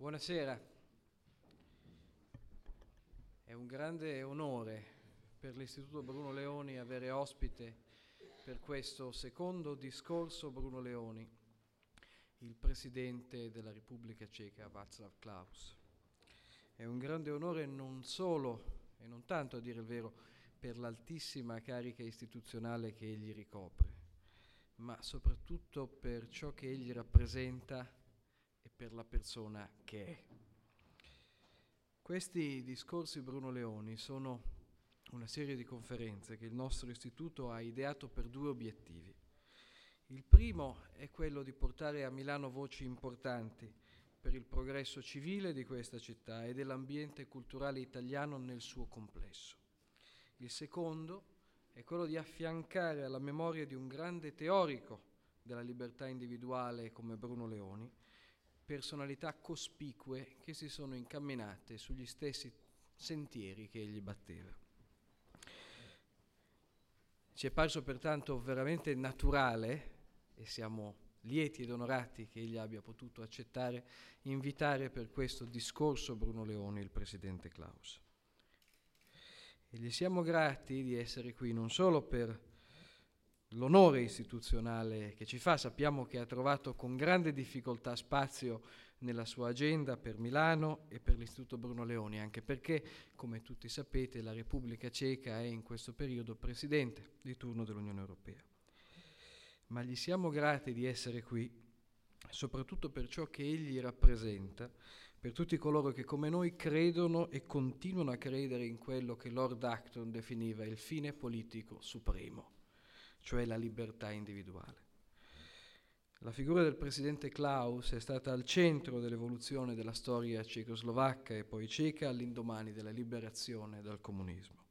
Buonasera, è un grande onore per l'Istituto Bruno Leoni avere ospite per questo secondo discorso Bruno Leoni, il Presidente della Repubblica Ceca, Václav Klaus. È un grande onore non solo, e non tanto a dire il vero, per l'altissima carica istituzionale che egli ricopre, ma soprattutto per ciò che egli rappresenta e per la persona che è. Questi discorsi Bruno Leoni sono una serie di conferenze che il nostro istituto ha ideato per due obiettivi. Il primo è quello di portare a Milano voci importanti per il progresso civile di questa città e dell'ambiente culturale italiano nel suo complesso. Il secondo è quello di affiancare alla memoria di un grande teorico della libertà individuale come Bruno Leoni, personalità cospicue che si sono incamminate sugli stessi sentieri che egli batteva. Ci è parso pertanto veramente naturale, e siamo lieti ed onorati che egli abbia potuto accettare, invitare per questo discorso Bruno Leoni il Presidente Klaus. E gli siamo grati di essere qui non solo per l'onore istituzionale che ci fa, sappiamo che ha trovato con grande difficoltà spazio nella sua agenda per Milano e per l'Istituto Bruno Leoni, anche perché, come tutti sapete, la Repubblica Ceca è in questo periodo presidente di turno dell'Unione Europea. Ma gli siamo grati di essere qui, soprattutto per ciò che egli rappresenta, per tutti coloro che come noi credono e continuano a credere in quello che Lord Acton definiva il fine politico supremo, cioè la libertà individuale. La figura del Presidente Klaus è stata al centro dell'evoluzione della storia cecoslovacca e poi ceca all'indomani della liberazione dal comunismo.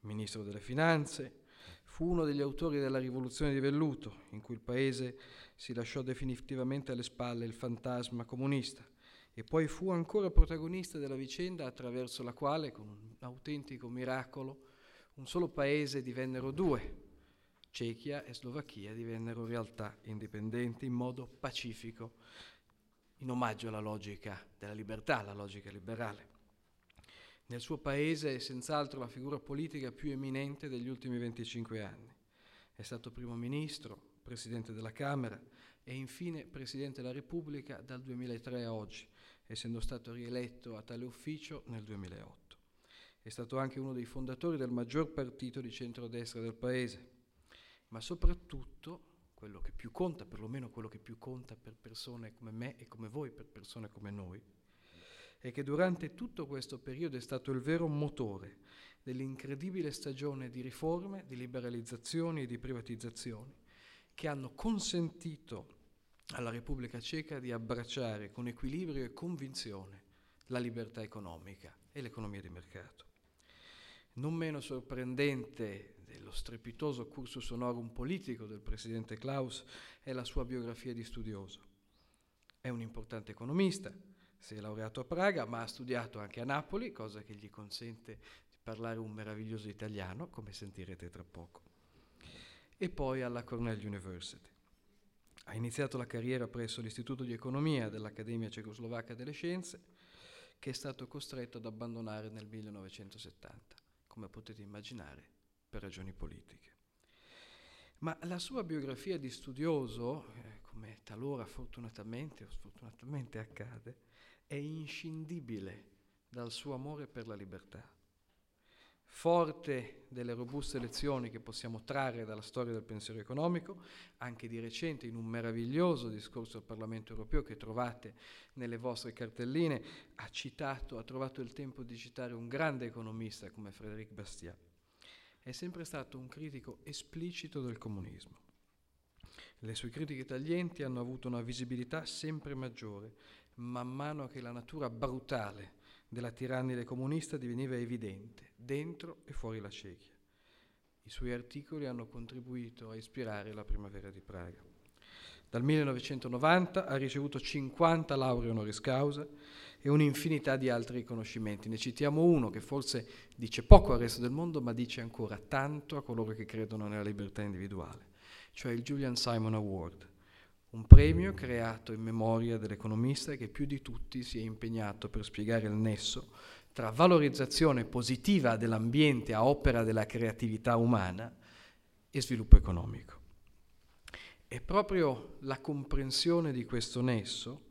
Ministro delle Finanze, fu uno degli autori della rivoluzione di velluto, in cui il paese si lasciò definitivamente alle spalle il fantasma comunista, e poi fu ancora protagonista della vicenda attraverso la quale, con un autentico miracolo, un solo paese divennero due. Cechia e Slovacchia divennero realtà indipendenti in modo pacifico, in omaggio alla logica della libertà, alla logica liberale. Nel suo paese è senz'altro la figura politica più eminente degli ultimi 25 anni. È stato primo ministro, presidente della Camera e infine presidente della Repubblica dal 2003 a oggi, essendo stato rieletto a tale ufficio nel 2008. È stato anche uno dei fondatori del maggior partito di centrodestra del paese, ma soprattutto quello che più conta, perlomeno quello che più conta per persone come me e come voi, per persone come noi, è che durante tutto questo periodo è stato il vero motore dell'incredibile stagione di riforme, di liberalizzazioni e di privatizzazioni che hanno consentito alla Repubblica Ceca di abbracciare con equilibrio e convinzione la libertà economica e l'economia di mercato. Non meno sorprendente dello strepitoso cursus honorum politico del Presidente Klaus è la sua biografia di studioso. È un importante economista, si è laureato a Praga, ma ha studiato anche a Napoli, cosa che gli consente di parlare un meraviglioso italiano, come sentirete tra poco. E poi alla Cornell University. Ha iniziato la carriera presso l'Istituto di Economia dell'Accademia Cecoslovacca delle Scienze, che è stato costretto ad abbandonare nel 1970, come potete immaginare, per ragioni politiche. Ma la sua biografia di studioso, come talora fortunatamente o sfortunatamente accade, è inscindibile dal suo amore per la libertà. Forte delle robuste lezioni che possiamo trarre dalla storia del pensiero economico, anche di recente in un meraviglioso discorso al Parlamento europeo che trovate nelle vostre cartelline, ha trovato il tempo di citare un grande economista come Frédéric Bastiat. È sempre stato un critico esplicito del comunismo. Le sue critiche taglienti hanno avuto una visibilità sempre maggiore, man mano che la natura brutale della tirannide comunista diveniva evidente, dentro e fuori la Cechia. I suoi articoli hanno contribuito a ispirare la Primavera di Praga. Dal 1990 ha ricevuto 50 lauree honoris causa e un'infinità di altri riconoscimenti. Ne citiamo uno che forse dice poco al resto del mondo, ma dice ancora tanto a coloro che credono nella libertà individuale, cioè il Julian Simon Award, un premio creato in memoria dell'economista che più di tutti si è impegnato per spiegare il nesso tra valorizzazione positiva dell'ambiente a opera della creatività umana e sviluppo economico. E proprio la comprensione di questo nesso,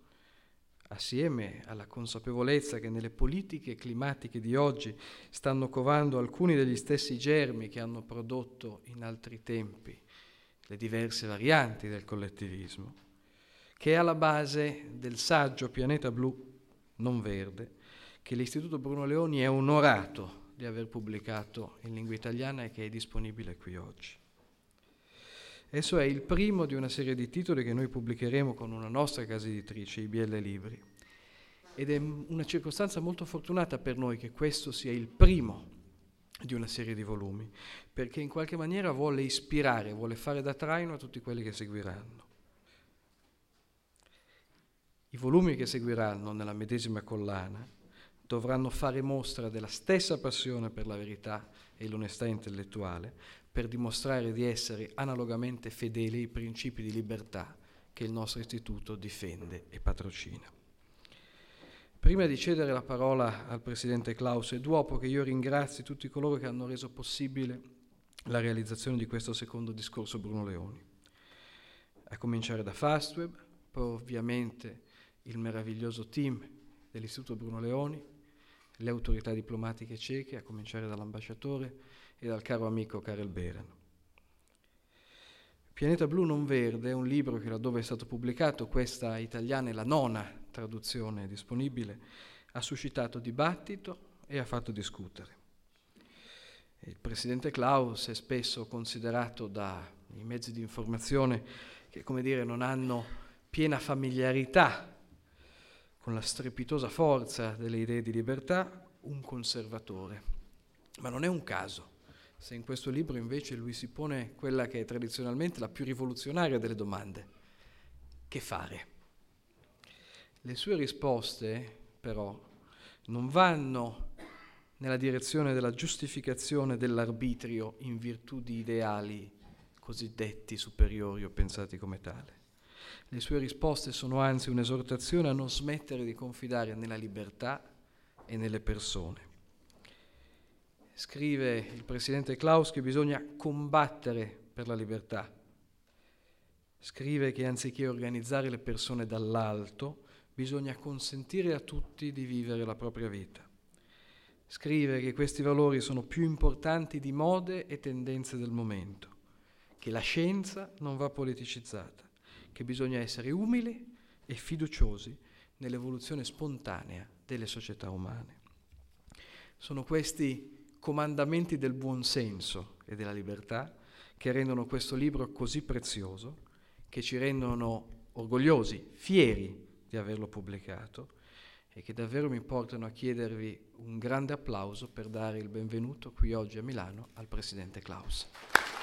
assieme alla consapevolezza che nelle politiche climatiche di oggi stanno covando alcuni degli stessi germi che hanno prodotto in altri tempi le diverse varianti del collettivismo, che è alla base del saggio Pianeta blu, non verde, che l'Istituto Bruno Leoni è onorato di aver pubblicato in lingua italiana e che è disponibile qui oggi. Esso è il primo di una serie di titoli che noi pubblicheremo con una nostra casa editrice, IBL Libri, ed è una circostanza molto fortunata per noi che questo sia il primo di una serie di volumi, perché in qualche maniera vuole ispirare, vuole fare da traino a tutti quelli che seguiranno. I volumi che seguiranno nella medesima collana dovranno fare mostra della stessa passione per la verità e l'onestà intellettuale, per dimostrare di essere analogamente fedeli ai principi di libertà che il nostro istituto difende e patrocina. Prima di cedere la parola al Presidente Klaus e dopo che io ringrazi tutti coloro che hanno reso possibile la realizzazione di questo secondo discorso Bruno Leoni, a cominciare da Fastweb, poi ovviamente il meraviglioso team dell'Istituto Bruno Leoni, le autorità diplomatiche ceche, a cominciare dall'ambasciatore e dal caro amico Karel Beren. Pianeta blu non verde è un libro che, laddove è stato pubblicato, questa italiana è la nona traduzione disponibile, ha suscitato dibattito e ha fatto discutere. Il presidente Klaus è spesso considerato dai mezzi di informazione che, come dire, non hanno piena familiarità con la strepitosa forza delle idee di libertà, un conservatore. Ma non è un caso se in questo libro invece lui si pone quella che è tradizionalmente la più rivoluzionaria delle domande: che fare? Le sue risposte però non vanno nella direzione della giustificazione dell'arbitrio in virtù di ideali cosiddetti superiori o pensati come tale. Le sue risposte sono anzi un'esortazione a non smettere di confidare nella libertà e nelle persone. Scrive il presidente Klaus che bisogna combattere per la libertà. Scrive che anziché organizzare le persone dall'alto, bisogna consentire a tutti di vivere la propria vita. Scrive che questi valori sono più importanti di mode e tendenze del momento, che la scienza non va politicizzata, che bisogna essere umili e fiduciosi nell'evoluzione spontanea delle società umane. Sono questi comandamenti del buonsenso e della libertà che rendono questo libro così prezioso, che ci rendono orgogliosi, fieri di averlo pubblicato e che davvero mi portano a chiedervi un grande applauso per dare il benvenuto qui oggi a Milano al Presidente Klaus.